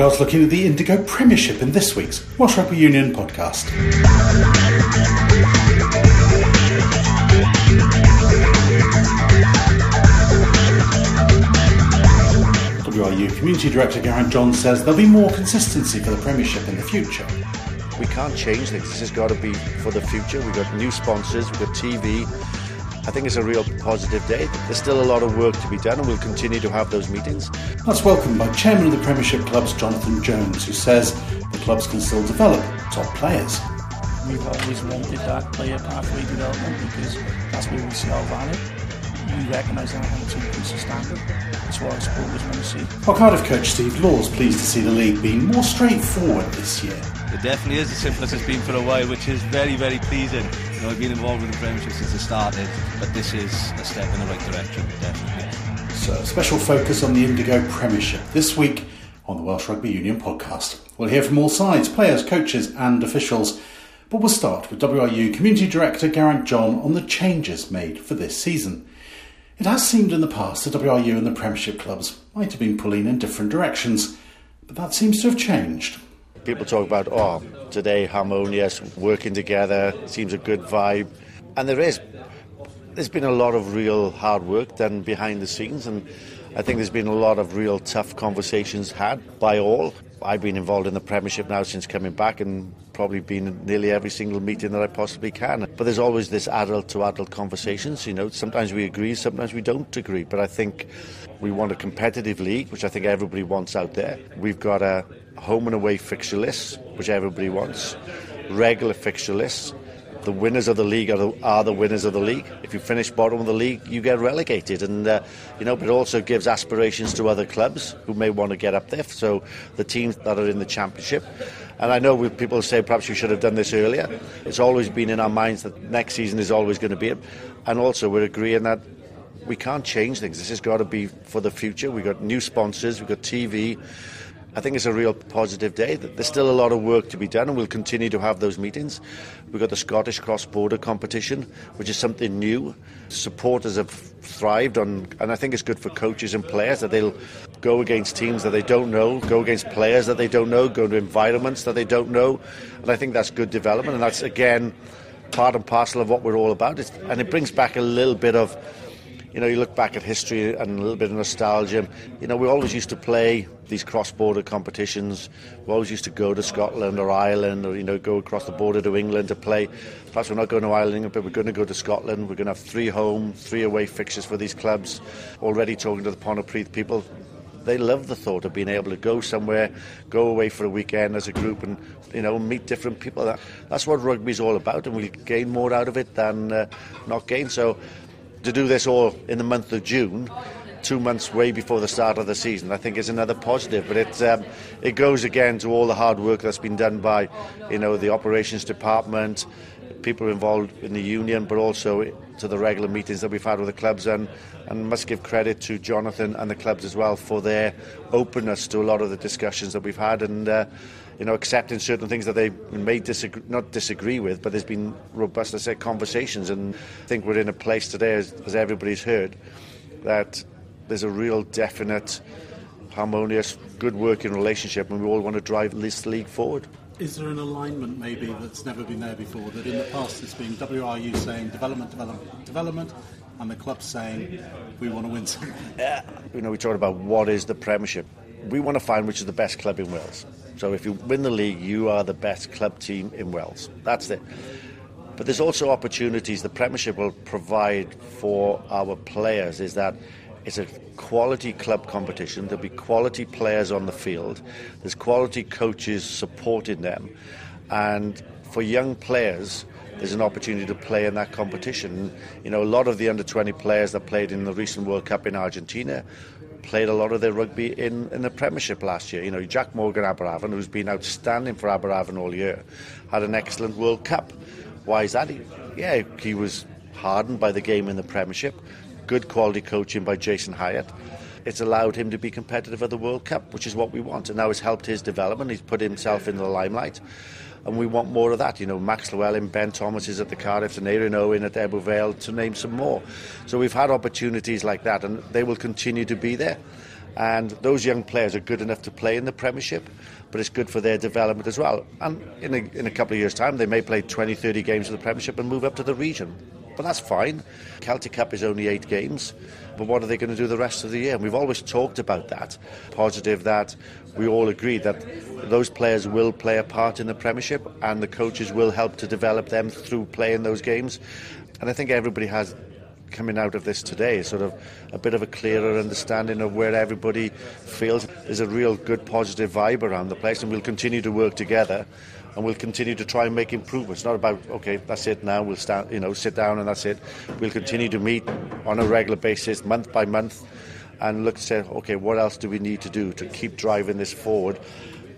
podcast looking at the Indigo Premiership in this week's Welsh Rugby Union podcast. WRU Community Director Geraint John says there'll be more consistency for the Premiership in the future. We can't change this. This has got to be for the future. We've got new sponsors, we've got TV. I think it's a real positive day. There's still a lot of work to be done and we'll continue to have those meetings. That's welcomed by Chairman of the Premiership Clubs, Jonathan Jones, who says the clubs can still develop top players. We've always wanted that player pathway development because that's where we see our value. We recognise that we need to increase the standard. That's what our supporters want to see. Our Cardiff coach Steve Law is pleased to see the league being more straightforward this year. It definitely is as simple as it's been for a while, which is very, very pleasing. You know, I've been involved with the Premiership since it started, but this is a step in the right direction, definitely. So, a special focus on the Indigo Premiership this week on the Welsh Rugby Union podcast. We'll hear from all sides, players, coaches and officials, but we'll start with WRU Community Director Geraint John on the changes made for this season. It has seemed in the past that WRU and the Premiership clubs might have been pulling in different directions, but that seems to have changed. People talk about, oh, today harmonious, working together, seems a good vibe. And there's been a lot of real hard work done behind the scenes, and I think there's been a lot of real tough conversations had by all. I've been involved in the Premiership now since coming back and probably been in nearly every single meeting that I possibly can. But there's always this adult-to-adult conversations, you know. Sometimes we agree, sometimes we don't agree. But I think we want a competitive league, which I think everybody wants out there. We've got a home and away fixture lists, which everybody wants, regular fixture lists. The winners of the league are the winners of the league. If you finish bottom of the league, you get relegated. And, you know, but it also gives aspirations to other clubs who may want to get up there. So the teams that are in the championship. And I know people say perhaps you should have done this earlier. It's always been in our minds that next season is always going to be it. And also we're agreeing that we can't change things. This has got to be for the future. We've got new sponsors, we've got TV. I think it's a real positive day. There's still a lot of work to be done and we'll continue to have those meetings. We've got the Scottish cross-border competition, which is something new. Supporters have thrived on, and I think it's good for coaches and players that they'll go against teams that they don't know, go against players that they don't know, go to environments that they don't know. And I think that's good development, and that's, again, part and parcel of what we're all about. And it brings back a little bit of, you know, you look back at history and a little bit of nostalgia. You know, we always used to play these cross-border competitions. We always used to go to Scotland or Ireland or, you know, go across the border to England to play. Perhaps we're not going to Ireland, but we're going to go to Scotland. We're going to have 3 home, 3 away fixtures for these clubs. Already talking to the Pontypridd people, they love the thought of being able to go somewhere, go away for a weekend as a group and, you know, meet different people. That's what rugby's all about, and we'll gain more out of it than not gain. So to do this all in the month of June, 2 months way before the start of the season, I think is another positive. But it goes again to all the hard work that's been done by, you know, the operations department, people involved in the union, but also to the regular meetings that we've had with the clubs, and must give credit to Jonathan and the clubs as well for their openness to a lot of the discussions that we've had, and you know, accepting certain things that they may not disagree with, but there's been robust, as I said, conversations. And I think we're in a place today, as everybody's heard, that there's a real definite, harmonious, good working relationship, and we all want to drive this league forward. Is there an alignment maybe that's never been there before, that in the past it's been WRU saying development, and the club saying we want to win something? Yeah. You know, we talk about what is the Premiership. We want to find which is the best club in Wales. So if you win the league, you are the best club team in Wales. That's it. But there's also opportunities the Premiership will provide for our players, is that it's a quality club competition. There'll be quality players on the field. There's quality coaches supporting them. And for young players, there's an opportunity to play in that competition. You know, a lot of the under-20 players that played in the recent World Cup in Argentina played a lot of their rugby in the Premiership last year. You know, Jack Morgan, Aberavon, who's been outstanding for Aberavon all year, had an excellent World Cup. Why is that? He was hardened by the game in the Premiership. Good quality coaching by Jason Hyatt. It's allowed him to be competitive at the World Cup, which is what we want. And now it's helped his development. He's put himself in the limelight. And we want more of that. You know, Max Llewellyn, Ben Thomas is at the Cardiff, and Aaron Owen at Ebbw Vale, to name some more. So we've had opportunities like that, and they will continue to be there. And those young players are good enough to play in the Premiership, but it's good for their development as well. And in a couple of years' time, they may play 20, 30 games of the Premiership and move up to the region. But that's fine. Celtic Cup is only 8 games, but what are they going to do the rest of the year? And we've always talked about that, positive that we all agree that those players will play a part in the Premiership and the coaches will help to develop them through playing those games. And I think everybody has, coming out of this today, sort of a bit of a clearer understanding of where everybody feels there's a real good positive vibe around the place, and we'll continue to work together and we'll continue to try and make improvements. It's not about, okay, that's it now, we'll start, sit down and that's it. We'll continue to meet on a regular basis, month by month, and look to say, okay, what else do we need to do to keep driving this forward,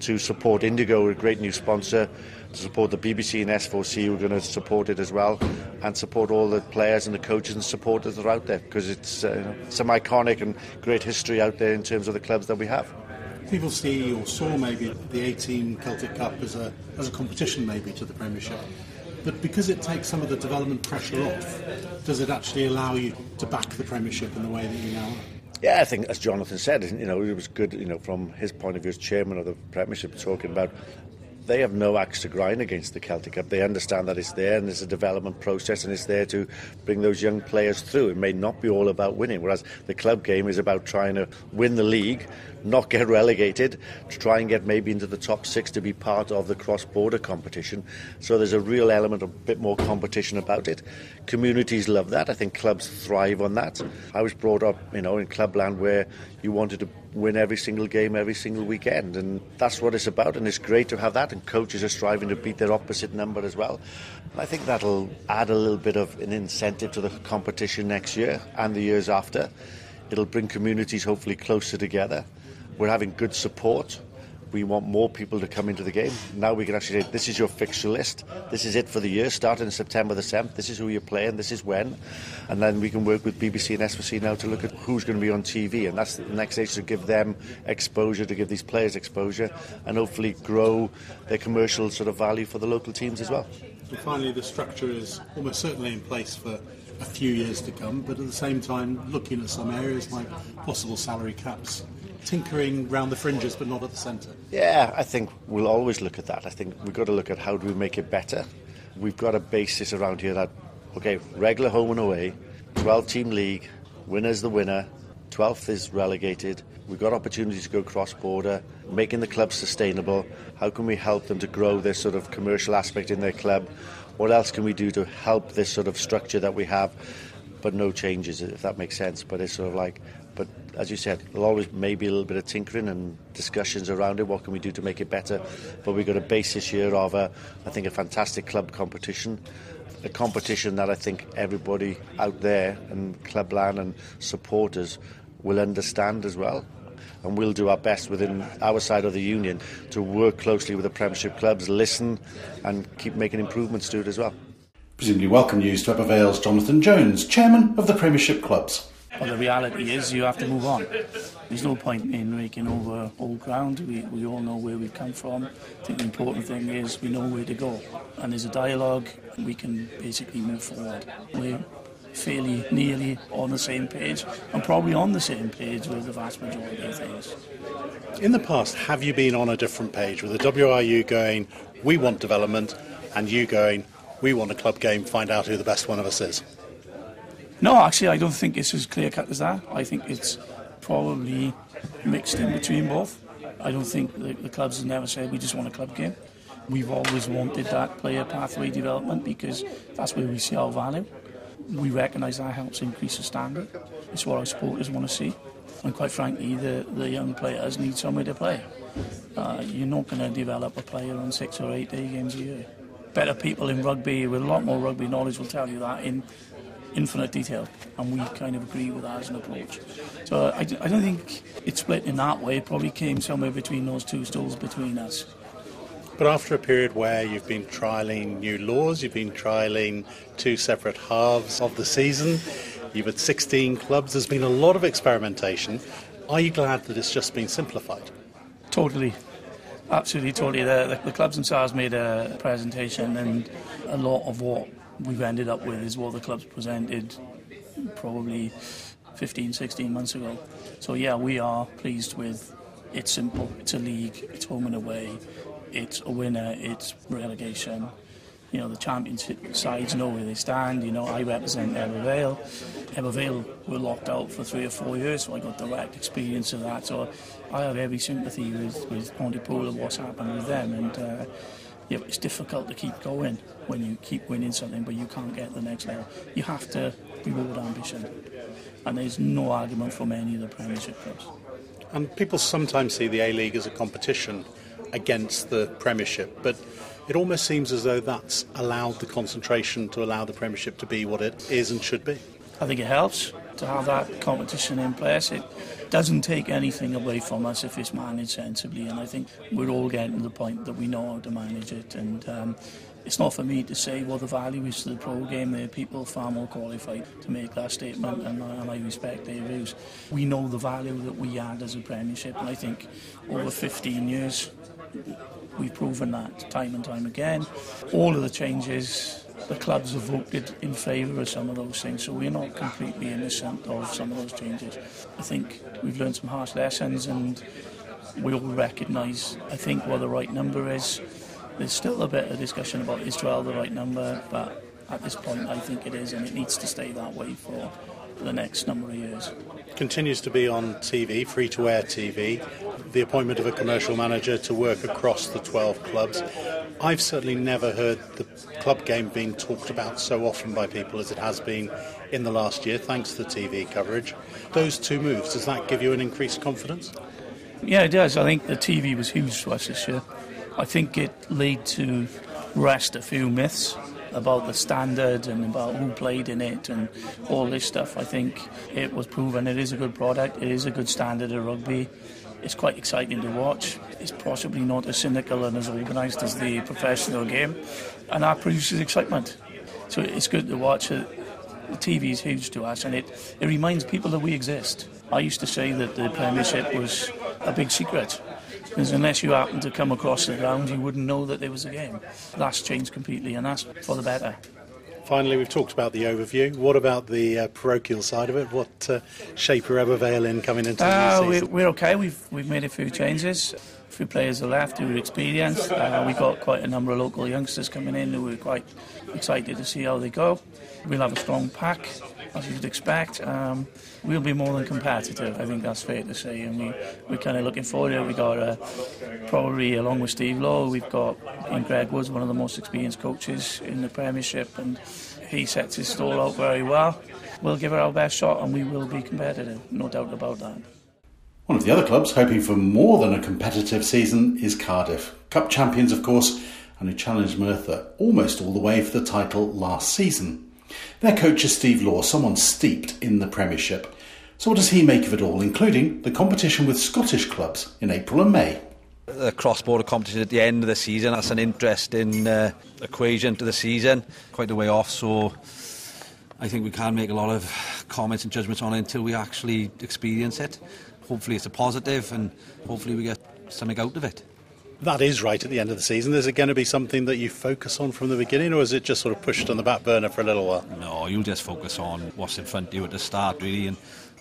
to support Indigo, a great new sponsor, to support the BBC and S4C, we're going to support it as well, and support all the players and the coaches and supporters that are out there, because it's some iconic and great history out there in terms of the clubs that we have. People see or saw maybe the 18 Celtic Cup as a competition maybe to the Premiership, but because it takes some of the development pressure off, does it actually allow you to back the Premiership in the way that you now are? Yeah, I think, as Jonathan said, it was good, from his point of view as chairman of the Premiership, talking about they have no axe to grind against the Celtic Cup. They understand that it's there and it's a development process and it's there to bring those young players through. It may not be all about winning, whereas the club game is about trying to win the league, not get relegated, to try and get maybe into the top 6 to be part of the cross-border competition. So there's a real element of a bit more competition about it. Communities love that. I think clubs thrive on that. I was brought up, in clubland where you wanted to win every single game, every single weekend, and that's what it's about, and it's great to have that, and coaches are striving to beat their opposite number as well. I think that'll add a little bit of an incentive to the competition next year and the years after. It'll bring communities hopefully closer together. We're having good support. We want more people to come into the game. Now we can actually say, this is your fixture list. This is it for the year, starting September the 7th. This is who you're playing, this is when. And then we can work with BBC and S4C now to look at who's going to be on TV. And that's the next stage, to give them exposure, to give these players exposure, and hopefully grow their commercial sort of value for the local teams as well. And finally, the structure is almost certainly in place for a few years to come, but at the same time, looking at some areas like possible salary caps, tinkering round the fringes but not at the centre. Yeah, I think we'll always look at that. I think we've got to look at how do we make it better. We've got a basis around here that, okay, regular home and away, 12-team league, winner's the winner, 12th is relegated. We've got opportunities to go cross-border, making the club sustainable. How can we help them to grow this sort of commercial aspect in their club? What else can we do to help this sort of structure that we have? But no changes, if that makes sense. But it's sort of like, but as you said, there'll always maybe a little bit of tinkering and discussions around it. What can we do to make it better? But we've got a basis here of, I think, a fantastic club competition, a competition that I think everybody out there and clubland and supporters will understand as well. And we'll do our best within our side of the union to work closely with the Premiership clubs, listen and keep making improvements to it as well. Presumably welcome news to Ebbw Vale's Jonathan Jones, chairman of the Premiership clubs. Well, the reality is you have to move on. There's no point in raking over old ground. We all know where we've come from. I think the important thing is we know where to go. And there's a dialogue, and we can basically move forward. We're fairly nearly on the same page, and probably on the same page with the vast majority of things. In the past, have you been on a different page with the WRU going, we want development, and you going, we want a club game, find out who the best one of us is? No, actually, I don't think it's as clear-cut as that. I think it's probably mixed in between both. I don't think the clubs have never said, we just want a club game. We've always wanted that player pathway development because that's where we see our value. We recognise that helps increase the standard. It's what our supporters want to see. And quite frankly, the young players need somewhere to play. You're not going to develop a player on 6 or 8 day games a year. Better people in rugby with a lot more rugby knowledge will tell you that in infinite detail, and we kind of agree with that as an approach. So I don't think it's split in that way. It probably came somewhere between those two stools between us. But after a period where you've been trialling new laws, you've been trialling 2 separate halves of the season, you've had 16 clubs, there's been a lot of experimentation. Are you glad that it's just been simplified? Totally. Absolutely, totally. The clubs themselves made a presentation, and a lot of what we've ended up with is what the clubs presented probably 15, 16 months ago. So yeah, we are pleased with it's simple, it's a league, it's home and away, it's a winner, it's relegation. You know, the championship sides know where they stand. You know, I represent Ebbw Vale. Ebbw Vale were locked out for 3 or 4 years, so I got direct experience of that. So I have every sympathy with Pontypridd and what's happened with them. And yeah, it's difficult to keep going when you keep winning something, but you can't get the next level. You have to reward ambition. And there's no argument from any of the Premiership clubs. And people sometimes see the A-League as a competition against the Premiership, but it almost seems as though that's allowed the concentration to allow the Premiership to be what it is and should be. I think it helps to have that competition in place. It doesn't take anything away from us if it's managed sensibly, and I think we're all getting to the point that we know how to manage it. And it's not for me to say what the value is to the pro game. There are people far more qualified to make that statement, and I respect their views. We know the value that we add as a Premiership, and I think over 15 years we've proven that time and time again. All of the changes, the clubs have voted in favour of some of those things, so we're not completely innocent of some of those changes. I think we've learned some harsh lessons, and we all recognise, I think, what the right number is. There's still a bit of discussion about is 12 the right number, but at this point I think it is, and it needs to stay that way for the next number of years. Continues to be on TV, free-to-air TV, the appointment of a commercial manager to work across the 12 clubs. I've certainly never heard the club game being talked about so often by people as it has been in the last year, thanks to the TV coverage. Those two moves, does that give you an increased confidence? Yeah, it does. I think the TV was huge to us this year. I think it led to rest a few myths about the standard and about who played in it and all this stuff. I think it was proven it is a good product, it is a good standard of rugby. It's quite exciting to watch. It's possibly not as cynical and as organised as the professional game, and that produces excitement. So it's good to watch. The TV is huge to us, and it reminds people that we exist. I used to say that the Premiership was a big secret, because unless you happened to come across the ground, you wouldn't know that there was a game. That's changed completely, and that's for the better. Finally, we've talked about the overview. What about the parochial side of it? What shape are Ebbw Vale in coming into the new season? We're OK. We've made a few changes. A few players are left who are experienced. We've got quite a number of local youngsters coming in who we're quite excited to see how they go. We'll have a strong pack, as you'd expect. We'll be more than competitive, I think that's fair to say, and we're kind of looking forward to it. We've got probably, along with Steve Law, we've got in Greg Woods, one of the most experienced coaches in the Premiership, and he sets his stall out very well. We'll give it our best shot, and we will be competitive, no doubt about that. One of the other clubs hoping for more than a competitive season is Cardiff. Cup champions, of course, and who challenged Merthyr almost all the way for the title last season. Their coach is Steve Law, someone steeped in the Premiership. So what does he make of it all, including the competition with Scottish clubs in April and May? The cross-border competition at the end of the season, that's an interesting equation to the season. Quite a way off, so I think we can't make a lot of comments and judgments on it until we actually experience it. Hopefully it's a positive, and hopefully we get something out of it. That is right at the end of the season. Is it going to be something that you focus on from the beginning, or is it just sort of pushed on the back burner for a little while? No, you'll just focus on what's in front of you at the start, really, and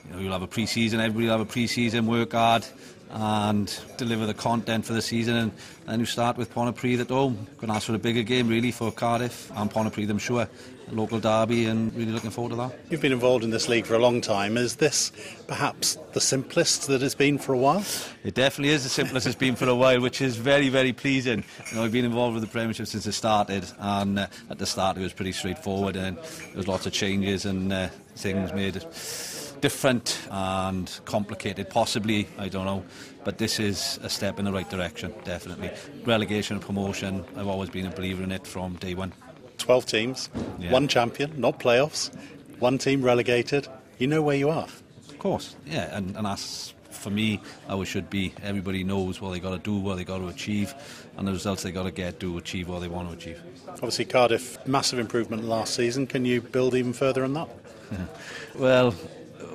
you know, you'll have a pre-season, everybody will have a pre-season, work hard and deliver the content for the season, and then you start with Pontypridd at home. Going to ask for a bigger game, really, for Cardiff and Pontypridd, I'm sure. A local derby, and really looking forward to that. You've been involved in this league for a long time. Is this perhaps the simplest that it's been for a while? It definitely is the simplest it's been for a while, which is very, very pleasing. You know, I've been involved with the Premiership since it started, and at the start it was pretty straightforward, and there was lots of changes and things made different and complicated, possibly, I don't know. But this is a step in the right direction, definitely. Relegation and promotion, I've always been a believer in it from day one. 12 teams, yeah. One champion, not playoffs, one team relegated. You know where you are. Of course, yeah, and that's, for me, how it should be. Everybody knows what they got to do, what they got to achieve, and the results they got to get to achieve what they want to achieve. Obviously, Cardiff, massive improvement last season. Can you build even further on that? Well,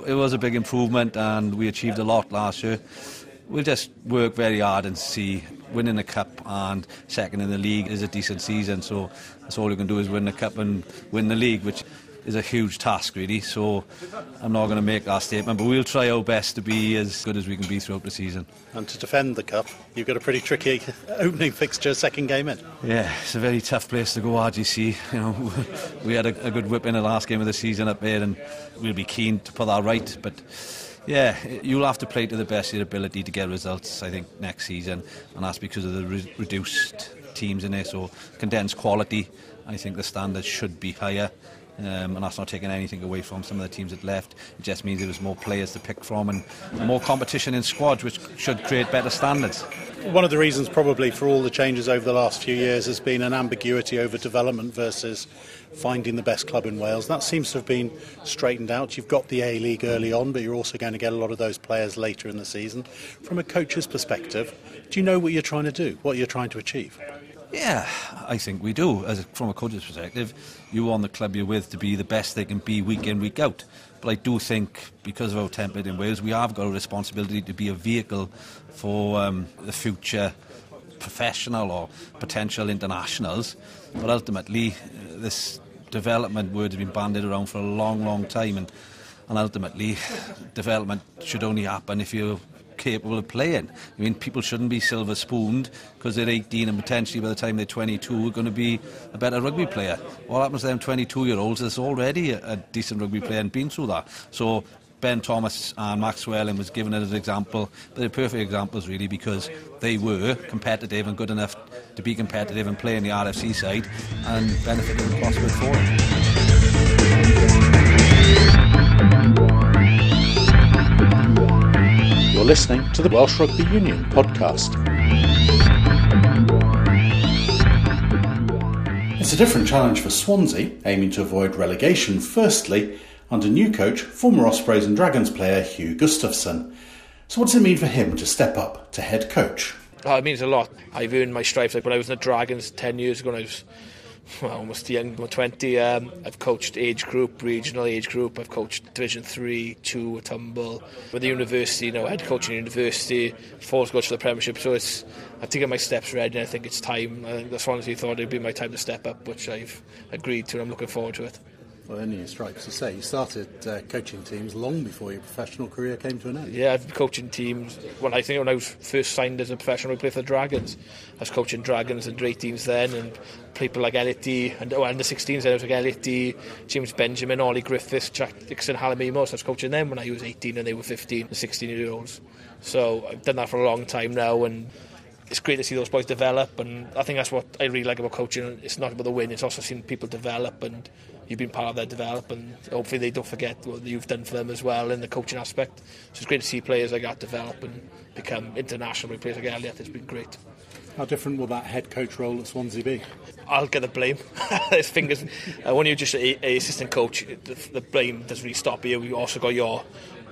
it was a big improvement, and we achieved a lot last year. We'll just work very hard and see. Winning the Cup and second in the league is a decent season, so that's all you can do is win the Cup and win the league, which is a huge task, really, so I'm not going to make that statement, but we'll try our best to be as good as we can be throughout the season. And to defend the Cup, you've got a pretty tricky opening fixture, second game in. Yeah, it's a very tough place to go, RGC. You know, we had a good whip in the last game of the season up there, and we'll be keen to put that right, but yeah, you'll have to play to the best of your ability to get results, I think, next season, and that's because of the reduced teams in there, so condensed quality. I think the standards should be higher, and that's not taking anything away from some of the teams that left. It just means there was more players to pick from and more competition in squads, which should create better standards. One of the reasons probably for all the changes over the last few years has been an ambiguity over development versus finding the best club in Wales. That seems to have been straightened out. You've got the A-League early on, but you're also going to get a lot of those players later in the season. From a coach's perspective, do you know what you're trying to do, what you're trying to achieve? Yeah, I think we do. From a coach's perspective, you want the club you're with to be the best they can be week in, week out. But I do think, because of our template in Wales, we have got a responsibility to be a vehicle for the future professional or potential internationals. But ultimately, this development word has been bandied around for a long, long time. And ultimately, development should only happen if you're capable of playing. I mean, people shouldn't be silver spooned because they're 18 and potentially by the time they're 22 are going to be a better rugby player. What happens to them 22-year-olds that's already a decent rugby player and been through that? So Ben Thomas and Max Llewellyn was given as an example, but they're perfect examples really because they were competitive and good enough to be competitive and play in the RFC side and benefit from the prospect for it. You're listening to the Welsh Rugby Union podcast. It's a different challenge for Swansea, aiming to avoid relegation firstly, under new coach, former Ospreys and Dragons player Huw Gustafson. So what does it mean for him to step up to head coach? Oh, it means a lot. I've earned my stripes. Like when I was in the Dragons 10 years ago, and I was almost young, 20. I've coached age group, regional age group. I've coached Division 3, 2, a tumble. With the university, you know, head coaching university, forwards coach for the Premiership. So it's, I've taken my steps ready and I think it's time. I think the Swansea thought it would be my time to step up, which I've agreed to and I'm looking forward to it. Well, earning your stripes, you say. You started coaching teams long before your professional career came to an end. Yeah, I've been coaching teams. Well, I think when I was first signed as a professional, we played for the Dragons. I was coaching Dragons and great teams then, and people like Elliot and under-16s then. I was like Elliot, James Benjamin, Ollie Griffiths, Jack Dixon, Hallam Amos. I was coaching them when I was 18 and they were 15 and 16-year-olds. So I've done that for a long time now, and it's great to see those boys develop, and I think that's what I really like about coaching. It's not about the win, it's also seeing people develop, and you've been part of their development. Hopefully they don't forget what you've done for them as well in the coaching aspect. So it's great to see players like that develop and become international players like Elliot. It's been great. How different will that head coach role at Swansea be? I'll get the blame. His fingers. When you're just an assistant coach, the blame doesn't really stop you. You've also got your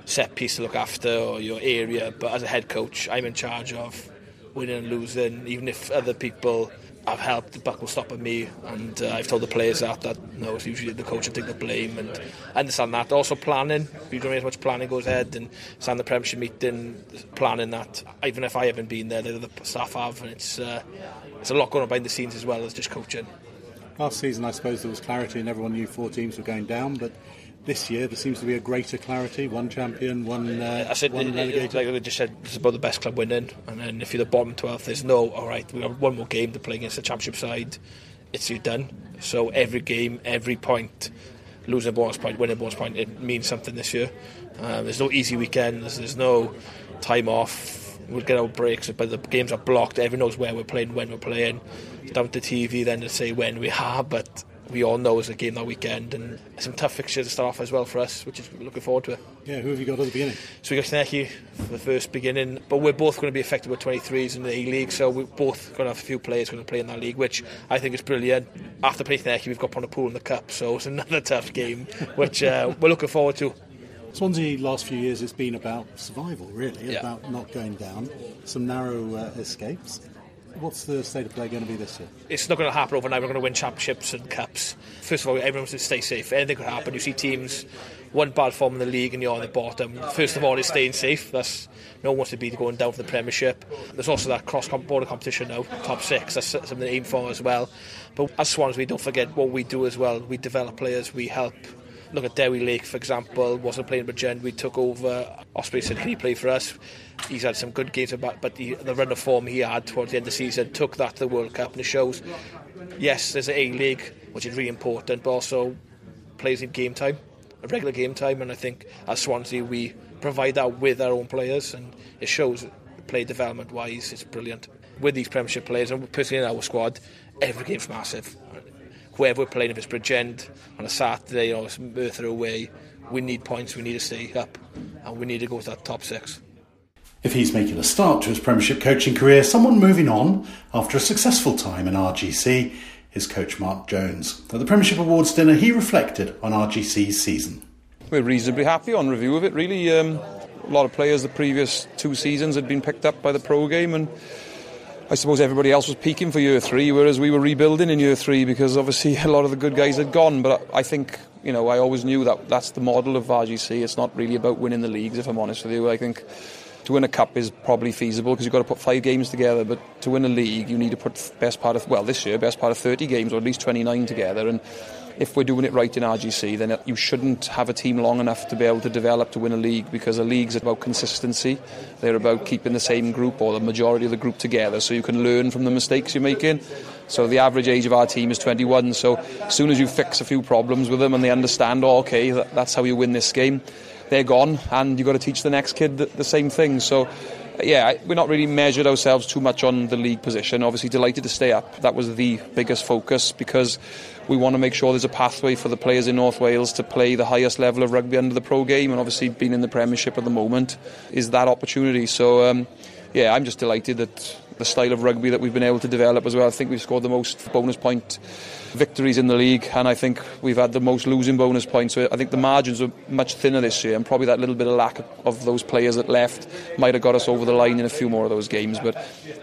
set piece to look after or your area, but as a head coach, I'm in charge of winning and losing, even if other people have helped, the buck will stop at me, and I've told the players that no, it's usually the coach will take the blame, and I understand that. Also planning, you don't know how much planning goes ahead, and it's on the Premiership meeting, planning that, even if I haven't been there, the other staff have, and it's a lot going on behind the scenes as well as just coaching. Last season, I suppose there was clarity and everyone knew four teams were going down, but this year there seems to be a greater clarity, one champion, one relegated. Like I just said, it's about the best club winning, and then if you're the bottom 12th, there's no, alright, we have one more game to play against the championship side, it's you done. So every game, every point, losing a bonus point, winning a bonus point, it means something this year. There's no easy weekends, there's no time off, we'll get our breaks, but the games are blocked, everyone knows where we're playing, when we're playing. It's down to TV then to say when we are, but we all know it's a game that weekend, and some tough fixtures to start off as well for us, which is looking forward to it. Yeah, who have you got at the beginning? So we got Sneki for the first beginning, but we're both going to be affected with 23s in the A-League, so we're both going to have a few players going to play in that league, which I think is brilliant. After playing Sneki, we've got Pontypridd in the Cup, so it's another tough game, which we're looking forward to. Swansea, last few years, it's been about survival, really, yeah, about not going down, some narrow escapes. What's the state of play going to be this year? It's not going to happen overnight. We're going to win championships and cups. First of all, everyone should stay safe. Anything could happen. You see teams, one bad form in the league and you're on the bottom. First of all, it's staying safe. That's no one wants to be going down for the Premiership. There's also that cross-border competition now, top six. That's something to aim for as well. But as Swans, we don't forget what we do as well. We develop players, we help look at Dewi Lake, for example, wasn't playing Bridgend. We took over. Ospreys said, can he play for us? He's had some good games, but the run of form he had towards the end of the season took that to the World Cup, and it shows, yes, there's an A-League, which is really important, but also players need game time, a regular game time, and I think as Swansea we provide that with our own players, and it shows play development-wise, it's brilliant. With these Premiership players, and personally in our squad, every game's massive. Whoever we're playing, if it's Bridgend on a Saturday or it's Merthyr away, we need points, we need to stay up, and we need to go to that top six. If he's making a start to his Premiership coaching career, someone moving on after a successful time in RGC is coach Mark Jones. At the Premiership Awards dinner, he reflected on RGC's season. We're reasonably happy on review of it, really. A lot of players the previous two seasons had been picked up by the pro game, and I suppose everybody else was peaking for year three, whereas we were rebuilding in year three because obviously a lot of the good guys had gone. But I think, you know, I always knew that that's the model of RGC. It's not really about winning the leagues, if I'm honest with you. I think to win a cup is probably feasible because you've got to put 5 games together, but to win a league you need to put best part of 30 games or at least 29 together. And if we're doing it right in RGC, then you shouldn't have a team long enough to be able to develop to win a league, because a league's about consistency. They're about keeping the same group or the majority of the group together so you can learn from the mistakes you're making. So the average age of our team is 21, so as soon as you fix a few problems with them and they understand, oh, OK, that's how you win this game, they're gone, and you've got to teach the next kid the same thing. So, yeah, we're not really measured ourselves too much on the league position. Obviously delighted to stay up. That was the biggest focus, because we want to make sure there's a pathway for the players in North Wales to play the highest level of rugby under the pro game, and obviously being in the Premiership at the moment is that opportunity. So, yeah, I'm just delighted that the style of rugby that we've been able to develop as well. I think we've scored the most bonus point victories in the league, and I think we've had the most losing bonus points. So I think the margins are much thinner this year, and probably that little bit of lack of those players that left might have got us over the line in a few more of those games. But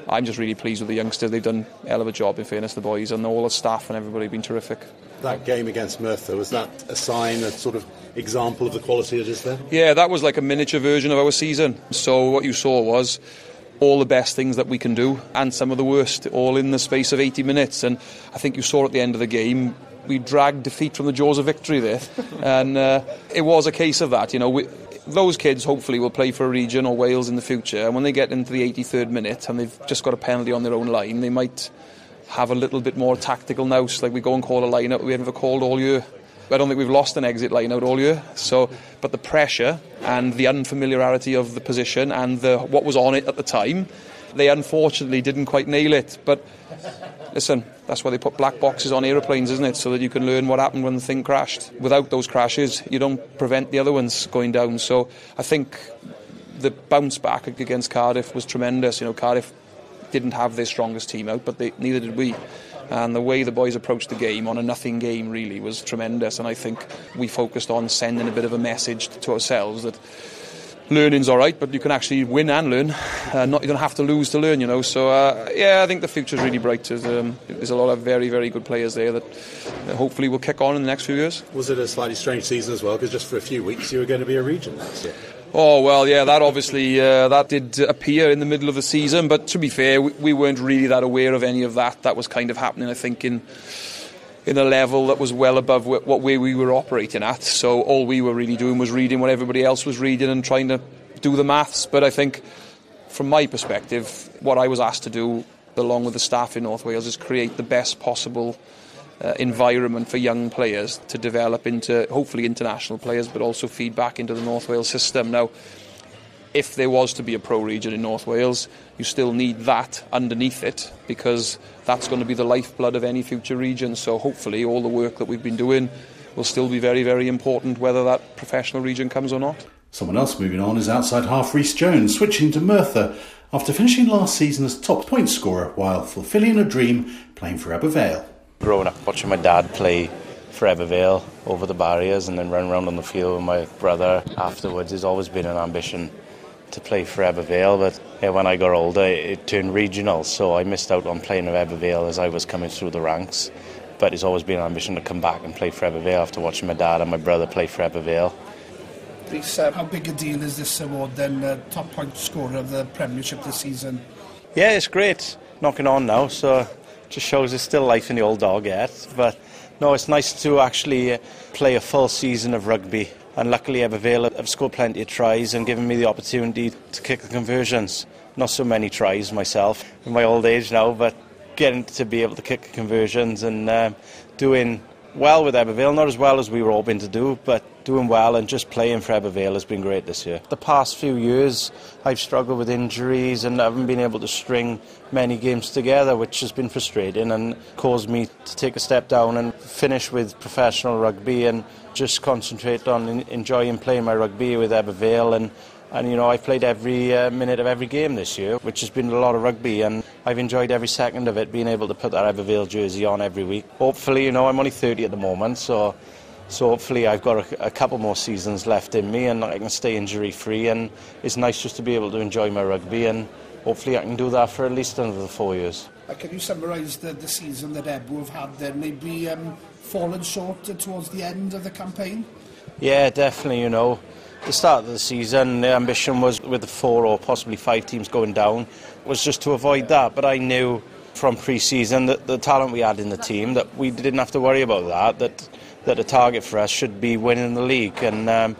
I'm just really pleased with the youngsters. They've done a hell of a job, in fairness, the boys, and all the staff and everybody have been terrific. That game against Merthyr, was that a sign, a sort of example of the quality that is there? Yeah, that was like a miniature version of our season. So what you saw was all the best things that we can do and some of the worst, all in the space of 80 minutes. And I think you saw at the end of the game, we dragged defeat from the jaws of victory there. And it was a case of that. You know, those kids hopefully will play for a region or Wales in the future. And when they get into the 83rd minute and they've just got a penalty on their own line, they might have a little bit more tactical now. So like we go and call a line-out we haven't called all year. I don't think we've lost an exit line-out all year. So, but the pressure and the unfamiliarity of the position and what was on it at the time, they unfortunately didn't quite nail it. But listen, that's why they put black boxes on aeroplanes, isn't it? So that you can learn what happened when the thing crashed. Without those crashes, you don't prevent the other ones going down. So I think the bounce back against Cardiff was tremendous. You know, Cardiff didn't have their strongest team out, but neither did we. And the way the boys approached the game on a nothing game really was tremendous. And I think we focused on sending a bit of a message to ourselves that learning's all right, but you can actually win and learn. You don't have to lose to learn, you know. So, yeah, I think the future's really bright. There's a lot of very, very good players there that hopefully will kick on in the next few years. Was it a slightly strange season as well? Because just for a few weeks you were going to be a region next year. Oh, well, yeah, that obviously, that did appear in the middle of the season, but to be fair, we weren't really that aware of any of that. That was kind of happening, I think, in a level that was well above where we were operating at. So all we were really doing was reading what everybody else was reading and trying to do the maths. But I think, from my perspective, what I was asked to do, along with the staff in North Wales, is create the best possible environment for young players to develop into, hopefully, international players, but also feed back into the North Wales system. Now, if there was to be a pro region in North Wales, you still need that underneath it, because that's going to be the lifeblood of any future region. So hopefully all the work that we've been doing will still be very, very important, whether that professional region comes or not. Someone else moving on is outside half Rhys Jones, switching to Merthyr after finishing last season as top point scorer while fulfilling a dream playing for Ebbw Vale. Growing up watching my dad play for Ebbw Vale over the barriers and then run around on the field with my brother afterwards, has always been an ambition to play for Ebbw Vale. But when I got older, it turned regional, so I missed out on playing for Ebbw Vale as I was coming through the ranks. But it's always been an ambition to come back and play for Ebbw Vale after watching my dad and my brother play for Ebbw Vale. How big a deal is this award then, top point scorer of the Premiership this season? Yeah, it's great. Knocking on now, so just shows there's still life in the old dog yet, but No, it's nice to actually play a full season of rugby. And luckily Ebbw Vale have scored plenty of tries and given me the opportunity to kick the conversions. Not so many tries myself in my old age now, but getting to be able to kick the conversions and doing well with Ebbw Vale, not as well as we were hoping to do, but doing well and just playing for Ebbw Vale has been great this year. The past few years I've struggled with injuries and haven't been able to string many games together, which has been frustrating and caused me to take a step down and finish with professional rugby and just concentrate on enjoying playing my rugby with Ebbw Vale. And you know, I've played every minute of every game this year, which has been a lot of rugby, and I've enjoyed every second of it, being able to put that Ebbw Vale jersey on every week. Hopefully, you know, I'm only 30 at the moment, so hopefully I've got a couple more seasons left in me and I can stay injury-free, and it's nice just to be able to enjoy my rugby, and hopefully I can do that for at least another 4 years. Can you summarise the season that Ebbw have had then? Maybe fallen short towards the end of the campaign? Yeah, definitely, you know. At the start of the season, the ambition was, with the 4 or possibly 5 teams going down, was just to avoid that. But I knew from pre-season that the talent we had in the team, that we didn't have to worry about that the target for us should be winning the league. And the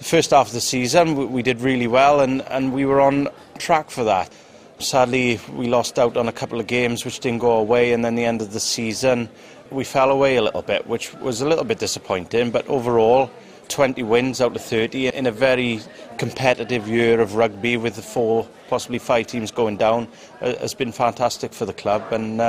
first half of the season, we did really well, and we were on track for that. Sadly, we lost out on a couple of games which didn't go away, and then the end of the season, we fell away a little bit, which was a little bit disappointing. But overall, 20 wins out of 30 in a very competitive year of rugby with the 4, possibly 5 teams going down has been fantastic for the club, and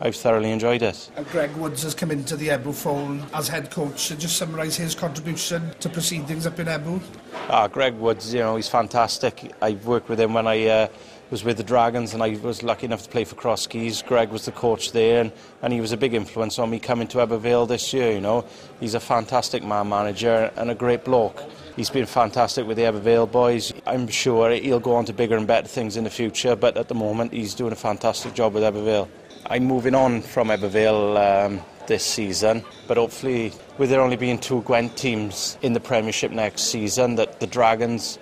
I've thoroughly enjoyed it. Greg Woods has come into the Ebbw fold as head coach. Just summarise his contribution to proceedings up in Ebbw. Greg Woods, you know, he's fantastic. I've worked with him when I was with the Dragons, and I was lucky enough to play for Cross Keys. Greg was the coach there, and he was a big influence on me coming to Ebbw Vale this year, you know. He's a fantastic man-manager and a great bloke. He's been fantastic with the Ebbw Vale boys. I'm sure he'll go on to bigger and better things in the future, but at the moment he's doing a fantastic job with Ebbw Vale. I'm moving on from Ebbw Vale this season, but hopefully, with there only being 2 Gwent teams in the Premiership next season, that the Dragons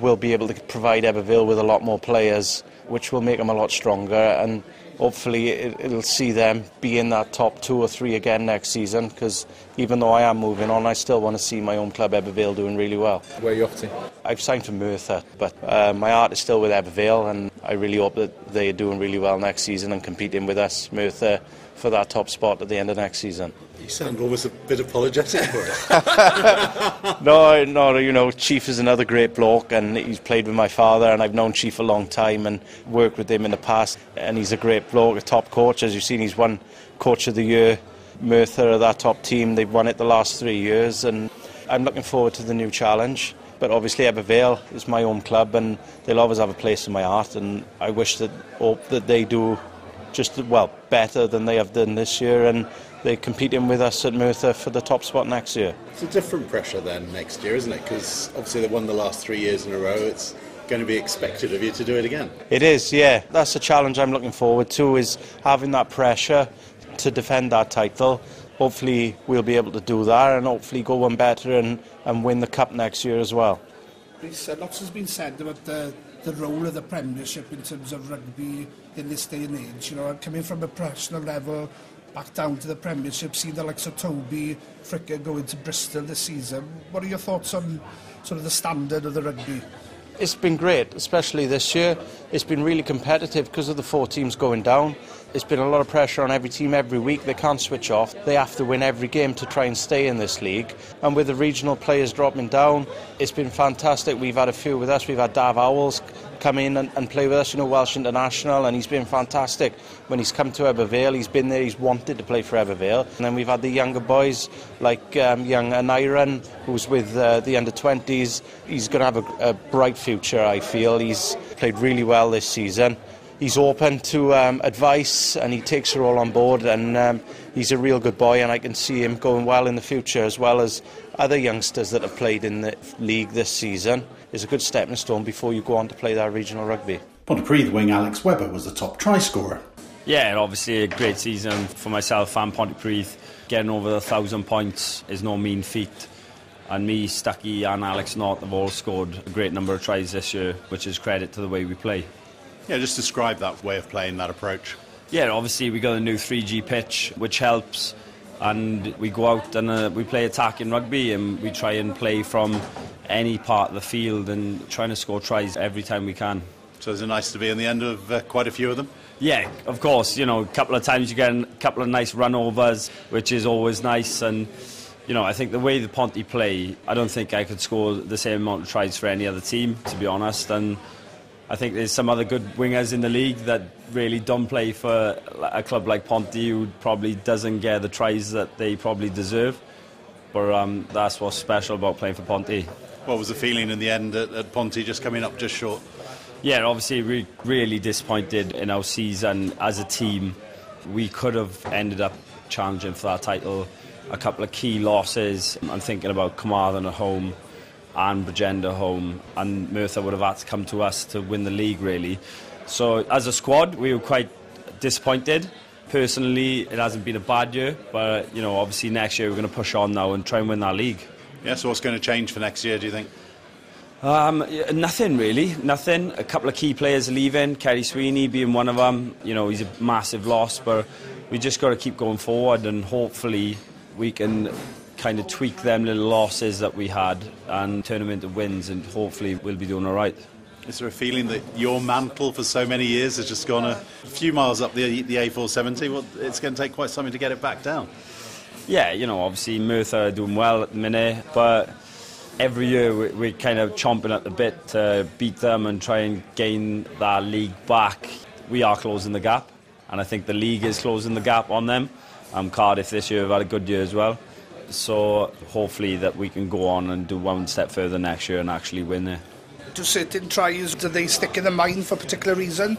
will be able to provide Ebbw Vale with a lot more players, which will make them a lot stronger, and hopefully it'll see them be in that top 2 or 3 again next season, because even though I am moving on, I still want to see my own club Ebbw Vale doing really well. Where are you off to? I've signed to Merthyr, but my heart is still with Ebbw Vale, and I really hope that they are doing really well next season and competing with us, Merthyr, for that top spot at the end of next season. You sound almost a bit apologetic for it. No, you know, Chief is another great bloke, and he's played with my father, and I've known Chief a long time and worked with him in the past, and he's a great bloke, a top coach. As you've seen, he's won Coach of the Year. Merthyr are that top team. They've won it the last 3 years, and I'm looking forward to the new challenge. But obviously Ebbw Vale is my home club, and they'll always have a place in my heart, and I hope that they do just, well, better than they have done this year, and they're competing with us at Merthyr for the top spot next year. It's a different pressure then next year, isn't it? Because obviously they've won the last 3 years in a row. It's going to be expected of you to do it again. It is, yeah. That's a challenge I'm looking forward to, is having that pressure to defend that title. Hopefully we'll be able to do that, and hopefully go one better and win the cup next year as well. Lots has been said about the role of the Premiership in terms of rugby in this day and age. You know, coming from a professional level back down to the Premiership, seeing the likes of Toby Fricker going to Bristol this season, what are your thoughts on sort of the standard of the rugby? It's been great, especially this year. It's been really competitive because of the 4 teams going down. It's been a lot of pressure on every team every week. They can't switch off. They have to win every game to try and stay in this league. And with the regional players dropping down, it's been fantastic. We've had a few with us. We've had Dav Owls come in and play with us, you know, Welsh International, and he's been fantastic. When he's come to Ebbw Vale, he's been there, he's wanted to play for Ebbw Vale. And then we've had the younger boys, like young Aniran, who's with the under-20s. He's going to have a bright future, I feel. He's played really well this season. He's open to advice, and he takes it all on board, and he's a real good boy, and I can see him going well in the future, as well as other youngsters that have played in the league this season. It's a good stepping stone before you go on to play that regional rugby. Pontypridd wing Alex Webber was the top try scorer. Yeah, obviously a great season for myself and Pontypridd. Getting over 1,000 points is no mean feat. And me, Stucky and Alex North have all scored a great number of tries this year, which is credit to the way we play. Yeah, just describe that way of playing, that approach. Yeah, obviously we got a new 3G pitch, which helps. and we go out and we play attacking rugby, and we try and play from any part of the field and trying to score tries every time we can. So is it nice to be in the end of quite a few of them? Yeah, of course, you know, a couple of times you get a couple of nice runovers, which is always nice. And, you know, I think the way the Ponty play, I don't think I could score the same amount of tries for any other team, to be honest. And I think there's some other good wingers in the league that really don't play for a club like Ponty, who probably doesn't get the tries that they probably deserve. But that's what's special about playing for Ponty. What was the feeling in the end at Ponty, just coming up just short? Yeah, obviously we're really disappointed in our season as a team. We could have ended up challenging for that title. A couple of key losses. I'm thinking about Carmarthen at home and Bridgend at home, and Merthyr would have had to come to us to win the league, really. So as a squad, we were quite disappointed. Personally, it hasn't been a bad year, but you know, obviously next year we're going to push on now and try and win that league. Yeah, so what's going to change for next year, do you think? Nothing really, nothing. A couple of key players leaving, Kerry Sweeney being one of them. You know, he's a massive loss, but we just got to keep going forward, and hopefully we can kind of tweak them little losses that we had and turn them into wins, and hopefully we'll be doing all right. Is there a feeling that your mantle for so many years has just gone a few miles up the A470? Well, it's going to take quite something to get it back down. Yeah, you know, obviously Merthyr are doing well at the minute, but every year we're kind of chomping at the bit to beat them and try and gain that league back. We are closing the gap, and I think the league is closing the gap on them. Cardiff this year have had a good year as well. So hopefully that we can go on and do one step further next year and actually win there. Do certain tries, do they stick in the mind for a particular reason?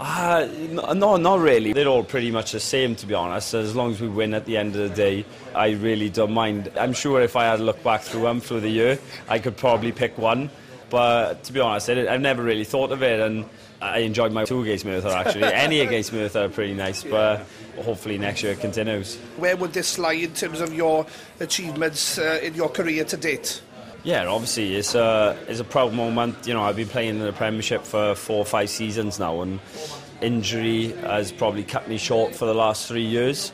No, not really. They're all pretty much the same, to be honest. As long as we win at the end of the day, I really don't mind. I'm sure if I had a look back through them through the year, I could probably pick one. But to be honest, I've never really thought of it, and I enjoyed my two against Merthyr, actually. Any against Merthyr are pretty nice, but hopefully next year it continues. Where would this lie in terms of your achievements in your career to date? Yeah, obviously it's a proud moment. You know, I've been playing in the Premiership for 4 or 5 seasons now, and injury has probably cut me short for the last 3 years.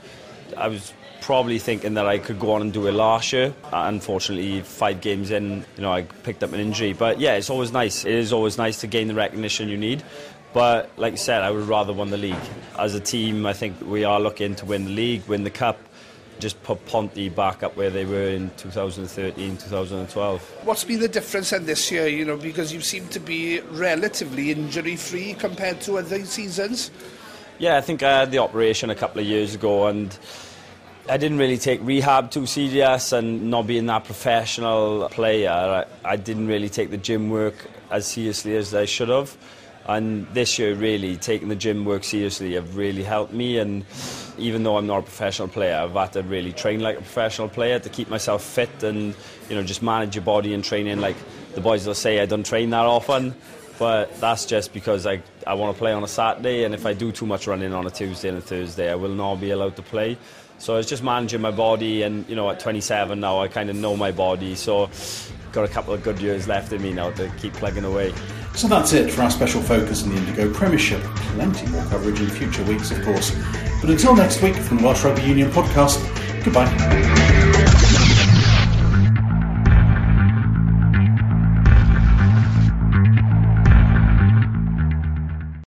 I was probably thinking that I could go on and do it last year. Unfortunately, 5 games in, you know, I picked up an injury. But yeah, it's always nice. It is always nice to gain the recognition you need. But like I said, I would rather win the league. As a team, I think we are looking to win the league, win the cup, just put Ponty back up where they were in 2013, 2012. What's been the difference in this year, you know, because you seem to be relatively injury-free compared to other seasons? Yeah, I think I had the operation a couple of years ago, and I didn't really take rehab too serious, and not being that professional player, I didn't really take the gym work as seriously as I should have. And this year, really, taking the gym work seriously have really helped me. And even though I'm not a professional player, I've had to really train like a professional player to keep myself fit, and, you know, just manage your body and training. Like the boys will say, I don't train that often, but that's just because I want to play on a Saturday, and if I do too much running on a Tuesday and a Thursday, I will not be allowed to play. So it's just managing my body, and, you know, at 27 now, I kind of know my body. So got a couple of good years left in me now to keep plugging away. So that's it for our special focus on the Indigo Premiership. Plenty more coverage in future weeks, of course. But until next week, from the Welsh Rugby Union podcast, goodbye.